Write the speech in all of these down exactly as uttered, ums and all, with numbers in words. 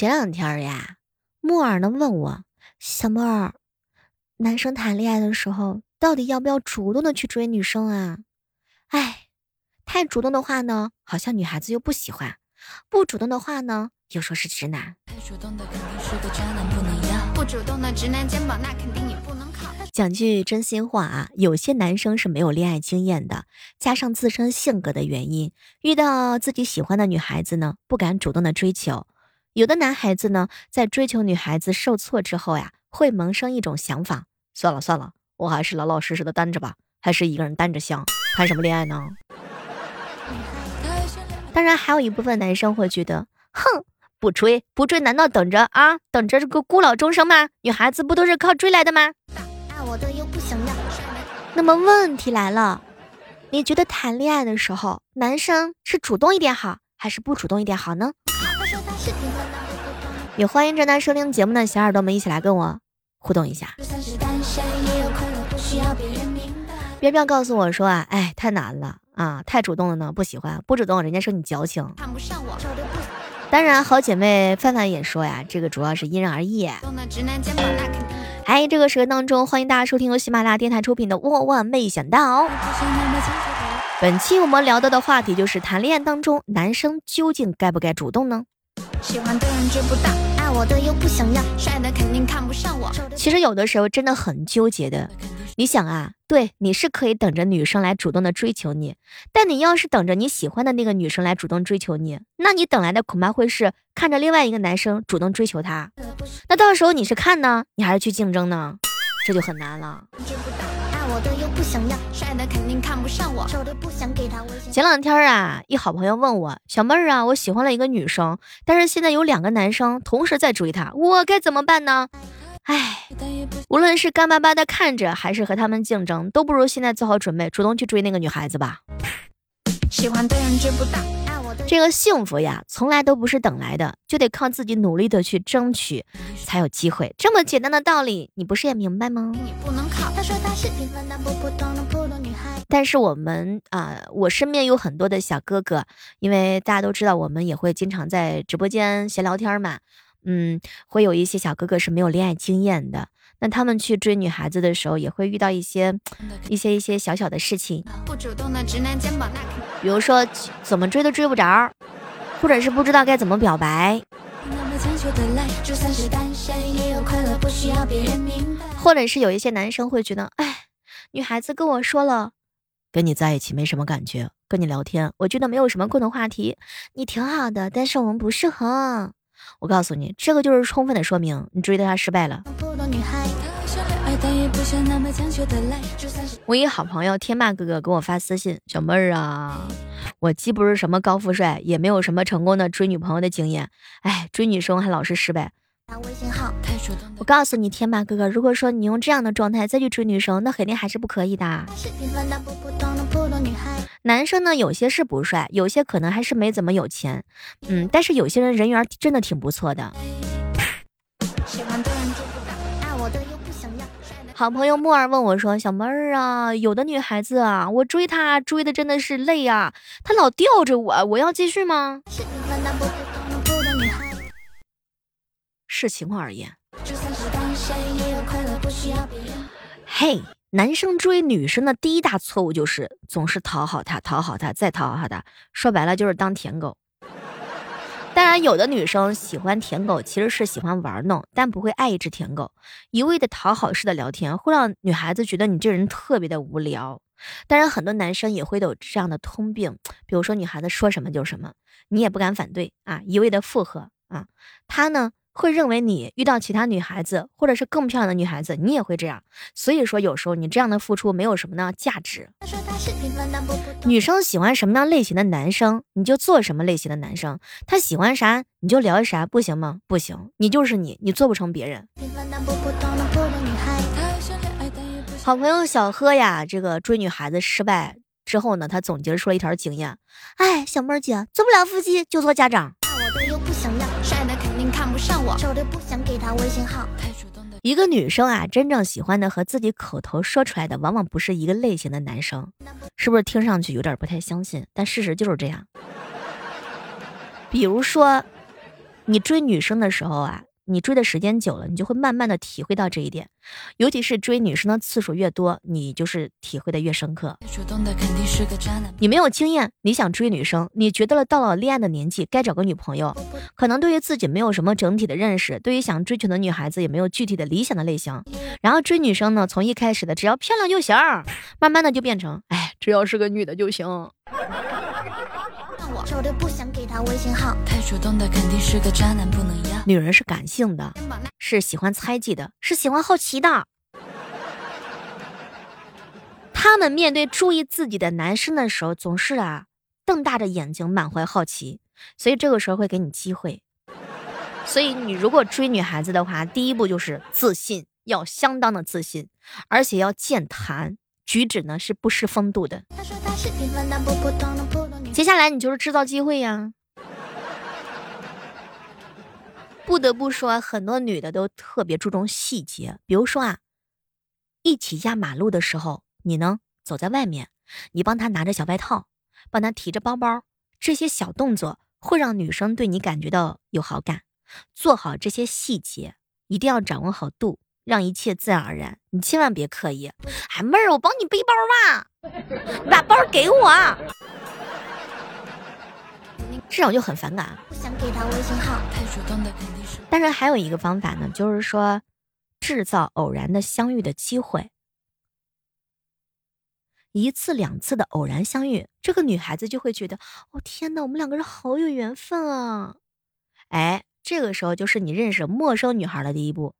前两天呀，木耳呢问我，小妹儿，男生谈恋爱的时候到底要不要主动的去追女生啊？哎，太主动的话呢，好像女孩子又不喜欢；不主动的话呢，又说是直男。太主动的肯定是个渣男，不能要；不主动的直男肩膀，那肯定你不能靠。讲句真心话啊，有些男生是没有恋爱经验的，加上自身性格的原因，遇到自己喜欢的女孩子呢，不敢主动的追求。有的男孩子呢，在追求女孩子受挫之后呀，会萌生一种想法，算了算了，我还是老老实实的单着吧，还是一个人单着香，谈什么恋爱呢？当然还有一部分男生会觉得，哼，不追不追难道等着啊等着这个孤老终生吗？女孩子不都是靠追来的吗？爱我的又不行的。那么问题来了，你觉得谈恋爱的时候男生是主动一点好还是不主动一点好呢？也欢迎正在收听节目的小耳朵们一起来跟我互动一下。彪彪告诉我说啊，哎，太难了啊，太主动了呢不喜欢，不主动人家说你矫情。看不上我。当然好姐妹范范也说呀，这个主要是因人而异。哎，这个时间当中欢迎大家收听由喜马拉雅电台出品的万万没想到。本期我们聊到的话题就是谈恋爱当中男生究竟该不该主动呢？喜欢的人追不到，爱我的又不想要，帅的肯定看不上我。其实有的时候真的很纠结的，你想啊，对，你是可以等着女生来主动的追求你，但你要是等着你喜欢的那个女生来主动追求你，那你等来的恐怕会是看着另外一个男生主动追求她，那到时候你是看呢，你还是去竞争呢？这就很难了。前两天啊，一好朋友问我，小妹儿啊，我喜欢了一个女生，但是现在有两个男生同时在追她，我该怎么办呢？哎，无论是干巴巴的看着还是和他们竞争，都不如现在做好准备主动去追那个女孩子吧。喜欢的人追不到，这个幸福呀从来都不是等来的，就得靠自己努力的去争取才有机会，这么简单的道理你不是也明白吗？你不能靠他说他是平凡但不普通的普通女孩。但是我们啊、呃，我身边有很多的小哥哥，因为大家都知道我们也会经常在直播间闲聊天嘛，嗯，会有一些小哥哥是没有恋爱经验的，那他们去追女孩子的时候也会遇到一些一些一些小小的事情，不主动的直男肩膀那肯定，比如说怎么追都追不着，或者是不知道该怎么表白，或者是有一些男生会觉得，哎，女孩子跟我说了跟你在一起没什么感觉，跟你聊天我觉得没有什么共同话题，你挺好的，但是我们不适合。我告诉你，这个就是充分的说明你追到她失败了。我一好朋友天霸哥哥给我发私信，小妹儿啊，我既不是什么高富帅，也没有什么成功的追女朋友的经验，哎，追女生还老是失败。我告诉你天霸哥哥，如果说你用这样的状态再去追女生，那肯定还是不可以的。男生呢，有些是不帅，有些可能还是没怎么有钱，嗯，但是有些人人缘真的挺不错的。好朋友莫儿问我说，小妹儿啊，有的女孩子啊，我追她追的真的是累啊，她老吊着我，我要继续吗？视情况而言，嘿，男生追女生的第一大错误就是总是讨好她，讨好她，再讨好她，说白了就是当舔狗。当然有的女生喜欢舔狗其实是喜欢玩弄，但不会爱一只舔狗，一味的讨好式的聊天会让女孩子觉得你这人特别的无聊。当然很多男生也会有这样的通病，比如说女孩子说什么就是什么，你也不敢反对啊，一味的附和啊，他呢会认为你遇到其他女孩子或者是更漂亮的女孩子你也会这样，所以说有时候你这样的付出没有什么呢价值。女生喜欢什么样类型的男生你就做什么类型的男生，他喜欢啥你就聊啥，不行吗？不行，你就是你，你做不成别人。好朋友小喝呀，这个追女孩子失败之后呢，他总结出了一条经验，哎，小妹姐，做不了夫妻就做家长。一个女生啊，真正喜欢的和自己口头说出来的往往不是一个类型的男生，是不是听上去有点不太相信？但事实就是这样。比如说你追女生的时候啊，你追的时间久了，你就会慢慢的体会到这一点，尤其是追女生的次数越多，你就是体会的越深刻。你没有经验，你想追女生，你觉得了到了恋爱的年纪该找个女朋友，可能对于自己没有什么整体的认识，对于想追求的女孩子也没有具体的理想的类型，然后追女生呢，从一开始的只要漂亮就行，慢慢的就变成哎，只要是个女的就行。我就不想给他微信号，太主动的肯定是个渣男，不能要。女人是感性的，是喜欢猜忌的，是喜欢好奇的。他们面对注意自己的男生的时候，总是啊瞪大着眼睛，满怀好奇，所以这个时候会给你机会。所以你如果追女孩子的话，第一步就是自信，要相当的自信，而且要健谈，举止呢是不失风度的。他说他是平凡但不普通的普通女，接下来你就是制造机会呀。不得不说，很多女的都特别注重细节，比如说啊，一起压马路的时候，你呢走在外面，你帮她拿着小外套，帮她提着包包，这些小动作会让女生对你感觉到有好感。做好这些细节，一定要掌握好度，让一切自然而然，你千万别刻意。哎，妹儿，我帮你背包吧，你把包给我。这种就很反感。不想给他微信号，太主动的肯定是。但是还有一个方法呢，就是说，制造偶然的相遇的机会。一次两次的偶然相遇，这个女孩子就会觉得，哦天哪，我们两个人好有缘分啊！哎，这个时候就是你认识陌生女孩的第一步。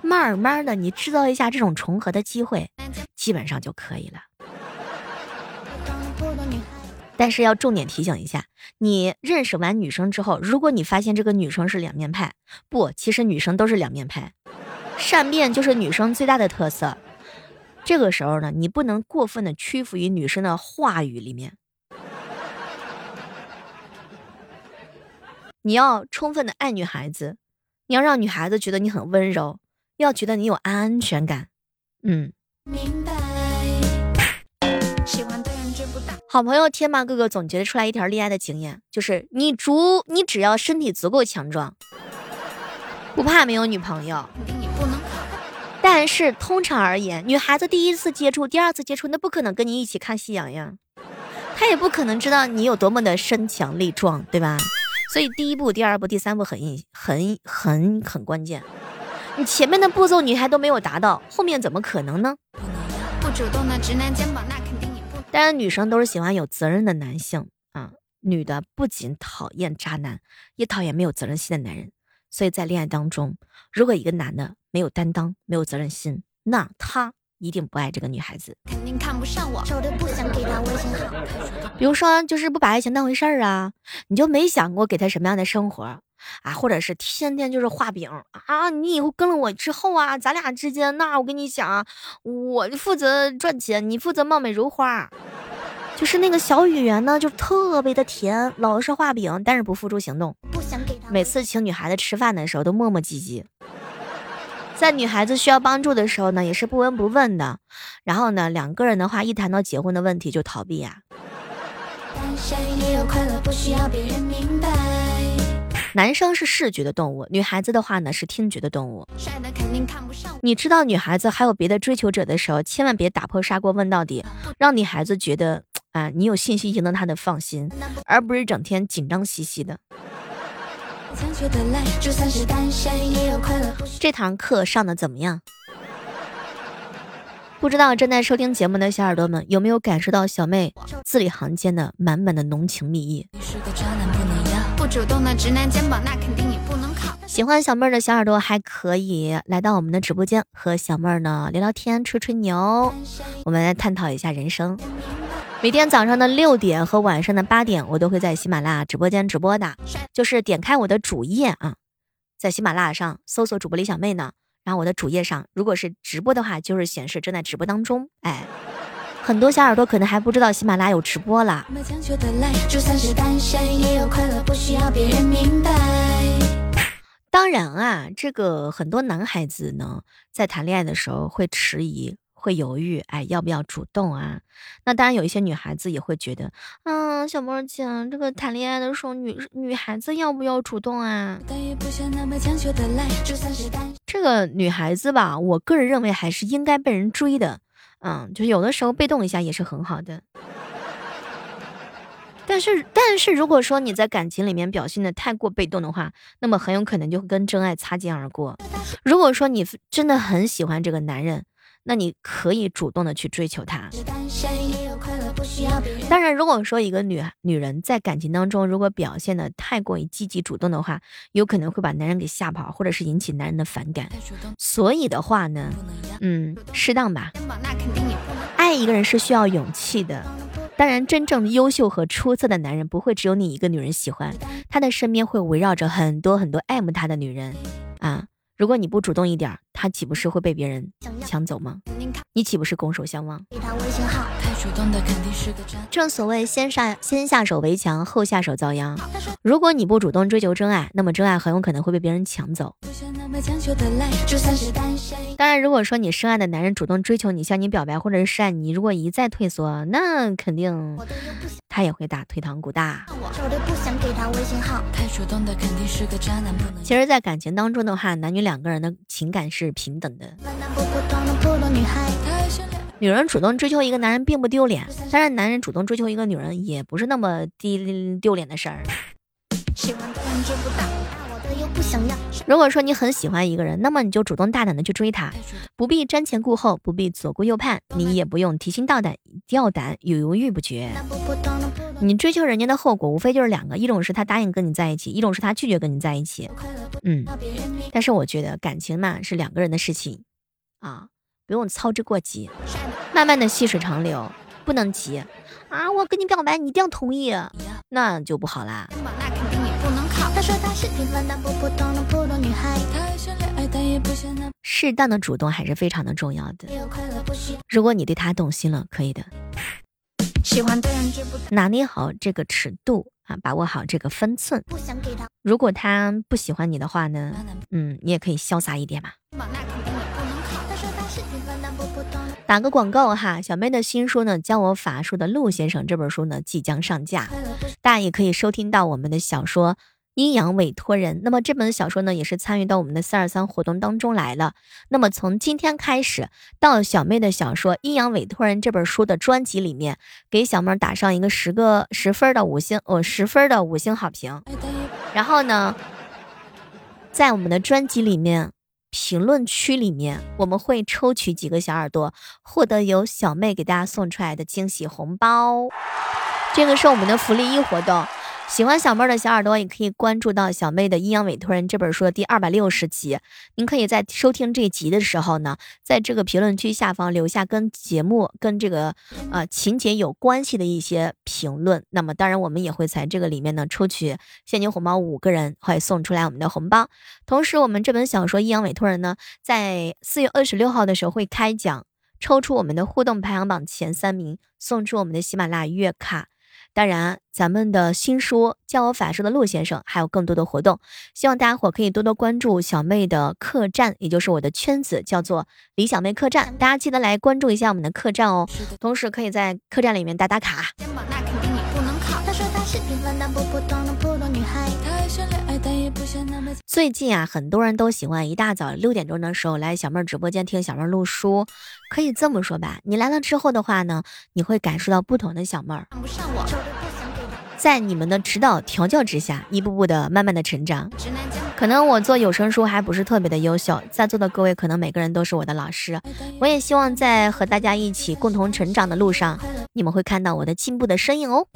慢慢的你制造一下这种重合的机会，基本上就可以了。但是要重点提醒一下，你认识完女生之后，如果你发现这个女生是两面派，不，其实女生都是两面派，善变就是女生最大的特色。这个时候呢，你不能过分的屈服于女生的话语里面，你要充分的爱女孩子，你要让女孩子觉得你很温柔，要觉得你有安全感。嗯，明白。喜欢的人知不大。好朋友天马哥哥总结出来一条恋爱的经验，就是你足你只要身体足够强壮，不怕没有女朋友。你不能。但是通常而言，女孩子第一次接触、第二次接触，那不可能跟你一起看喜羊羊，她也不可能知道你有多么的身强力壮，对吧？所以第一步、第二步、第三步很很很很关键。你前面的步骤女孩都没有达到，后面怎么可能呢？不主动的直男肩膀，那肯定你不。当然，女生都是喜欢有责任的男性啊，女的不仅讨厌渣男，也讨厌没有责任心的男人。所以在恋爱当中，如果一个男的没有担当、没有责任心，那他一定不爱这个女孩子，肯定看不上我，我都不想给他微信号。比如说，就是不把爱情当回事儿啊，你就没想过给他什么样的生活。啊，或者是天天就是画饼啊！你以后跟了我之后啊，咱俩之间，那我跟你讲，我负责赚钱，你负责貌美如花，就是那个小语言呢，就特别的甜，老是画饼，但是不付诸行动。不想给他。每次请女孩子吃饭的时候都磨磨唧唧，在女孩子需要帮助的时候呢，也是不闻不问的。然后呢，两个人的话，一谈到结婚的问题就逃避呀、啊。单身也有快乐，不需要别人明白。男生是视觉的动物，女孩子的话呢是听觉的动物。帅的肯定看不上我。你知道女孩子还有别的追求者的时候，千万别打破砂锅问到底，让女孩子觉得啊、呃、你有信心赢得她的放心，而不是整天紧张兮兮的。这堂课上的怎么样？不知道正在收听节目的小耳朵们有没有感受到小妹字里行间的满满的浓情蜜意？不主动的直男肩膀，那肯定你不能靠。喜欢小妹儿的小耳朵还可以来到我们的直播间，和小妹儿呢聊聊天，吹吹牛，我们来探讨一下人生。每天早上的六点和晚上的八点，我都会在喜马拉雅直播间直播的，就是点开我的主页啊，在喜马拉雅上搜索主播李小妹呢，然后我的主页上如果是直播的话，就是显示正在直播当中。哎。很多小耳朵可能还不知道喜马拉雅有直播啦。当然啊，这个很多男孩子呢，在谈恋爱的时候会迟疑，会犹豫，哎，要不要主动啊？那当然，有一些女孩子也会觉得，啊，小妹儿姐，这个谈恋爱的时候，女女孩子要不要主动啊？这个女孩子吧，我个人认为还是应该被人追的，嗯，就有的时候被动一下也是很好的。但是，但是如果说你在感情里面表现的太过被动的话，那么很有可能就跟真爱擦肩而过。如果说你真的很喜欢这个男人，那你可以主动的去追求他。当然，如果说一个女女人在感情当中，如果表现的太过于积极主动的话，有可能会把男人给吓跑，或者是引起男人的反感。所以的话呢，嗯，适当吧。爱一个人是需要勇气的。当然，真正优秀和出色的男人不会只有你一个女人喜欢，他的身边会围绕着很多很多爱慕他的女人啊。如果你不主动一点，他岂不是会被别人抢走吗？你岂不是拱手相望？正所谓先下先下手为强，后下手遭殃。如果你不主动追求真爱，那么真爱很有可能会被别人抢走。当然，如果说你深爱的男人主动追求你，向你表白或者是示爱你，如果一再退缩，那肯定他也会打退堂鼓的。其实在感情当中的话，男女两个人的情感是平等的，女人主动追求一个男人并不丢脸，当然男人主动追求一个女人也不是那么丢丢脸的事儿。如果说你很喜欢一个人，那么你就主动大胆的去追他，不必瞻前顾后，不必左顾右盼，你也不用提心吊胆吊胆犹豫不决。你追求人家的后果无非就是两个，一种是他答应跟你在一起，一种是他拒绝跟你在一起。嗯，但是我觉得感情嘛是两个人的事情啊，不用操之过急，慢慢的细水长流，不能急啊！我跟你表白，你一定要同意，那就不好啦。适当的主动还是非常的重要的。如果你对他动心了，可以的。拿捏好这个尺度啊，把握好这个分寸。如果他不喜欢你的话呢，嗯，你也可以潇洒一点嘛。打个广告哈，小妹的新书呢《教我法术的陆先生》这本书呢即将上架，大家也可以收听到我们的小说《阴阳委托人》。那么这本小说呢也是参与到我们的四二三活动当中来了。那么从今天开始，到小妹的小说《阴阳委托人》这本书的专辑里面，给小妹打上一个十个十分的五星哦十分的五星好评，然后呢在我们的专辑里面评论区里面，我们会抽取几个小耳朵，获得由小妹给大家送出来的惊喜红包。这个是我们的福利一活动，喜欢小妹的小耳朵也可以关注到小妹的《阴阳委托人》这本书的第二百六十集。您可以在收听这集的时候呢，在这个评论区下方留下跟节目跟这个呃情节有关系的一些评论，那么当然我们也会在这个里面呢抽取现金红包五个人，会送出来我们的红包。同时我们这本小说《阴阳委托人》呢，在四月二十六号的时候会开奖，抽出我们的互动排行榜前三名，送出我们的喜马拉雅月卡。当然咱们的新书《教我法术的陆先生》还有更多的活动，希望大家伙可以多多关注小妹的客栈，也就是我的圈子叫做李小妹客栈，大家记得来关注一下我们的客栈哦。同时可以在客栈里面打打卡。最近啊，很多人都喜欢一大早六点钟的时候来小妹直播间听小妹录书，可以这么说吧，你来了之后的话呢，你会感受到不同的小妹，在你们的指导调教之下，一步步的慢慢的成长。可能我做有声书还不是特别的优秀，在座的各位可能每个人都是我的老师，我也希望在和大家一起共同成长的路上，你们会看到我的进步的身影哦。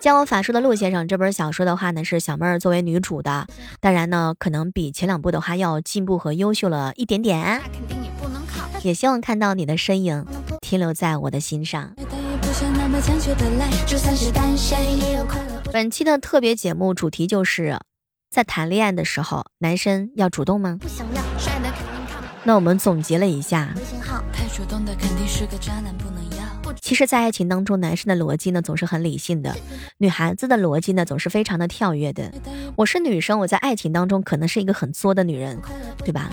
教我法术的陆先生这本小说的话呢，是小妹儿作为女主的，当然呢可能比前两部的话要进步和优秀了一点点，也希望看到你的身影停留在我的心上。本期的特别节目主题就是在谈恋爱的时候，男生要主动吗？那我们总结了一下，太主动的肯定是个渣男，不能要。其实在爱情当中，男生的逻辑呢总是很理性的，女孩子的逻辑呢总是非常的跳跃的。我是女生，我在爱情当中可能是一个很作的女人，对吧？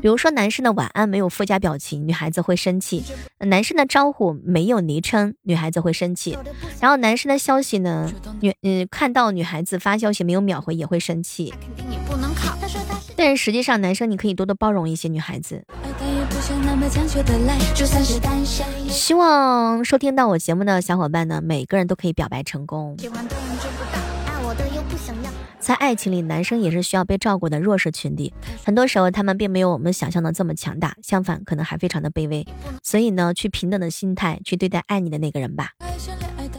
比如说男生的晚安没有附加表情，女孩子会生气；男生的招呼没有昵称，女孩子会生气；然后男生的消息呢，女嗯、呃、看到女孩子发消息没有秒回也会生气。但是实际上男生你可以多多包容一些女孩子。希望收听到我节目的小伙伴呢，每个人都可以表白成功。在爱情里，男生也是需要被照顾的弱势群体，很多时候他们并没有我们想象的这么强大，相反可能还非常的卑微。所以呢，去平等的心态去对待爱你的那个人吧。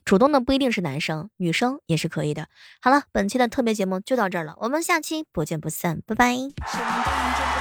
主动的不一定是男生，女生也是可以的。好了，本期的特别节目就到这儿了，我们下期不见不散，拜拜。